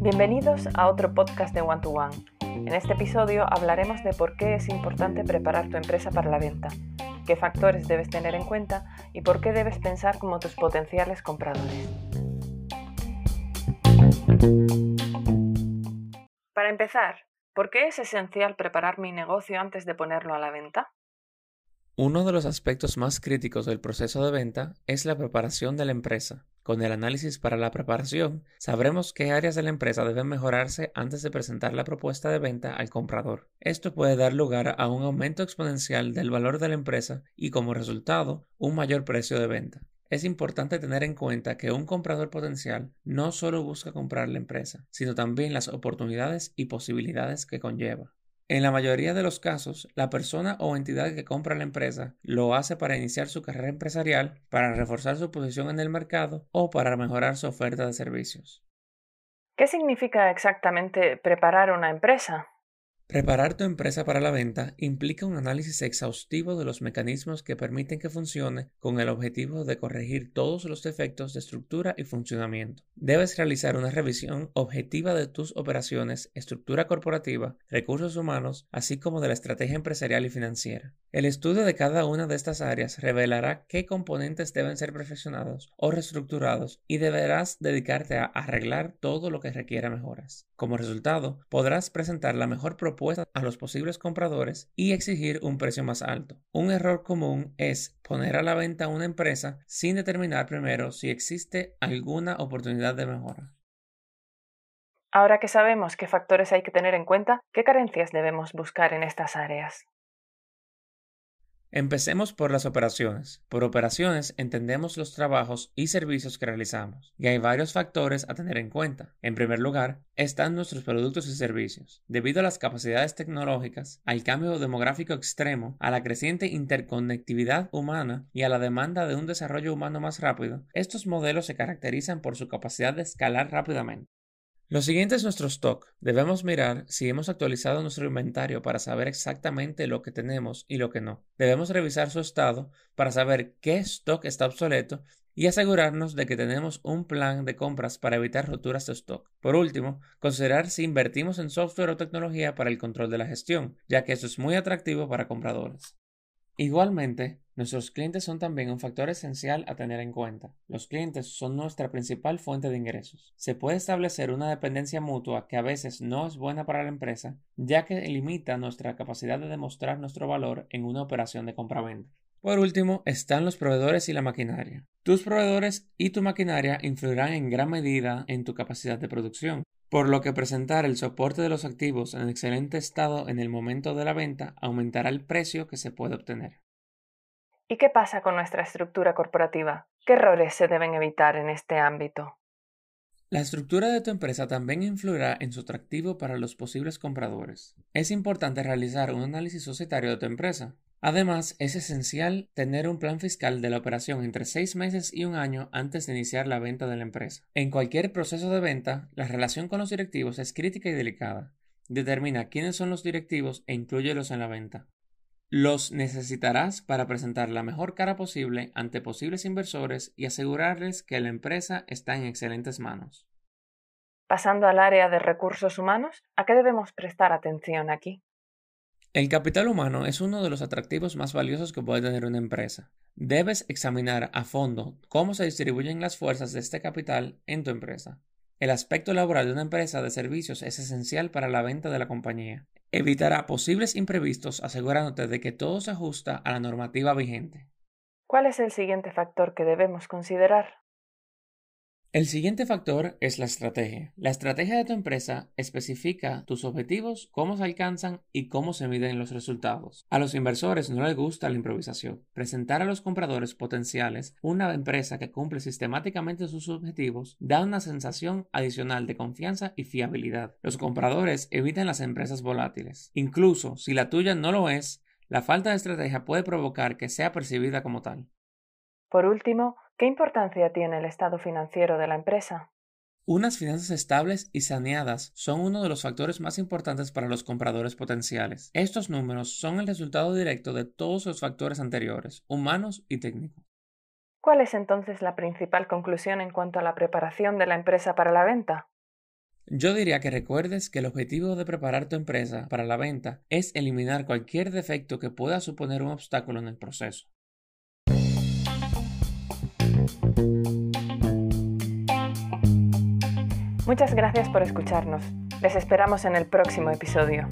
Bienvenidos a otro podcast de One to One. En este episodio hablaremos de por qué es importante preparar tu empresa para la venta, qué factores debes tener en cuenta y por qué debes pensar como tus potenciales compradores. Para empezar, ¿por qué es esencial preparar mi negocio antes de ponerlo a la venta? Uno de los aspectos más críticos del proceso de venta es la preparación de la empresa. Con el análisis para la preparación, sabremos qué áreas de la empresa deben mejorarse antes de presentar la propuesta de venta al comprador. Esto puede dar lugar a un aumento exponencial del valor de la empresa y, como resultado, un mayor precio de venta. Es importante tener en cuenta que un comprador potencial no solo busca comprar la empresa, sino también las oportunidades y posibilidades que conlleva. En la mayoría de los casos, la persona o entidad que compra la empresa lo hace para iniciar su carrera empresarial, para reforzar su posición en el mercado o para mejorar su oferta de servicios. ¿Qué significa exactamente preparar una empresa? Preparar tu empresa para la venta implica un análisis exhaustivo de los mecanismos que permiten que funcione con el objetivo de corregir todos los defectos de estructura y funcionamiento. Debes realizar una revisión objetiva de tus operaciones, estructura corporativa, recursos humanos, así como de la estrategia empresarial y financiera. El estudio de cada una de estas áreas revelará qué componentes deben ser perfeccionados o reestructurados y deberás dedicarte a arreglar todo lo que requiera mejoras. Como resultado, podrás presentar la mejor propuesta a los posibles compradores y exigir un precio más alto. Un error común es poner a la venta una empresa sin determinar primero si existe alguna oportunidad de mejora. Ahora que sabemos qué factores hay que tener en cuenta, ¿qué carencias debemos buscar en estas áreas? Empecemos por las operaciones. Por operaciones entendemos los trabajos y servicios que realizamos, y hay varios factores a tener en cuenta. En primer lugar, están nuestros productos y servicios. Debido a las capacidades tecnológicas, al cambio demográfico extremo, a la creciente interconectividad humana y a la demanda de un desarrollo humano más rápido, estos modelos se caracterizan por su capacidad de escalar rápidamente. Lo siguiente es nuestro stock. Debemos mirar si hemos actualizado nuestro inventario para saber exactamente lo que tenemos y lo que no. Debemos revisar su estado para saber qué stock está obsoleto y asegurarnos de que tenemos un plan de compras para evitar roturas de stock. Por último, considerar si invertimos en software o tecnología para el control de la gestión, ya que esto es muy atractivo para compradores. Igualmente, nuestros clientes son también un factor esencial a tener en cuenta. Los clientes son nuestra principal fuente de ingresos. Se puede establecer una dependencia mutua que a veces no es buena para la empresa, ya que limita nuestra capacidad de demostrar nuestro valor en una operación de compraventa. Por último, están los proveedores y la maquinaria. Tus proveedores y tu maquinaria influirán en gran medida en tu capacidad de producción, por lo que presentar el soporte de los activos en excelente estado en el momento de la venta aumentará el precio que se puede obtener. ¿Y qué pasa con nuestra estructura corporativa? ¿Qué errores se deben evitar en este ámbito? La estructura de tu empresa también influirá en su atractivo para los posibles compradores. Es importante realizar un análisis societario de tu empresa. Además, es esencial tener un plan fiscal de la operación entre 6 meses y un año antes de iniciar la venta de la empresa. En cualquier proceso de venta, la relación con los directivos es crítica y delicada. Determina quiénes son los directivos e inclúyelos en la venta. Los necesitarás para presentar la mejor cara posible ante posibles inversores y asegurarles que la empresa está en excelentes manos. Pasando al área de recursos humanos, ¿a qué debemos prestar atención aquí? El capital humano es uno de los atractivos más valiosos que puede tener una empresa. Debes examinar a fondo cómo se distribuyen las fuerzas de este capital en tu empresa. El aspecto laboral de una empresa de servicios es esencial para la venta de la compañía. Evitará posibles imprevistos asegurándote de que todo se ajusta a la normativa vigente. ¿Cuál es el siguiente factor que debemos considerar? El siguiente factor es la estrategia. La estrategia de tu empresa especifica tus objetivos, cómo se alcanzan y cómo se miden los resultados. A los inversores no les gusta la improvisación. Presentar a los compradores potenciales una empresa que cumple sistemáticamente sus objetivos da una sensación adicional de confianza y fiabilidad. Los compradores evitan las empresas volátiles. Incluso si la tuya no lo es, la falta de estrategia puede provocar que sea percibida como tal. Por último, ¿qué importancia tiene el estado financiero de la empresa? Unas finanzas estables y saneadas son uno de los factores más importantes para los compradores potenciales. Estos números son el resultado directo de todos los factores anteriores, humanos y técnicos. ¿Cuál es entonces la principal conclusión en cuanto a la preparación de la empresa para la venta? Yo diría que recuerdes que el objetivo de preparar tu empresa para la venta es eliminar cualquier defecto que pueda suponer un obstáculo en el proceso. Muchas gracias por escucharnos. Les esperamos en el próximo episodio.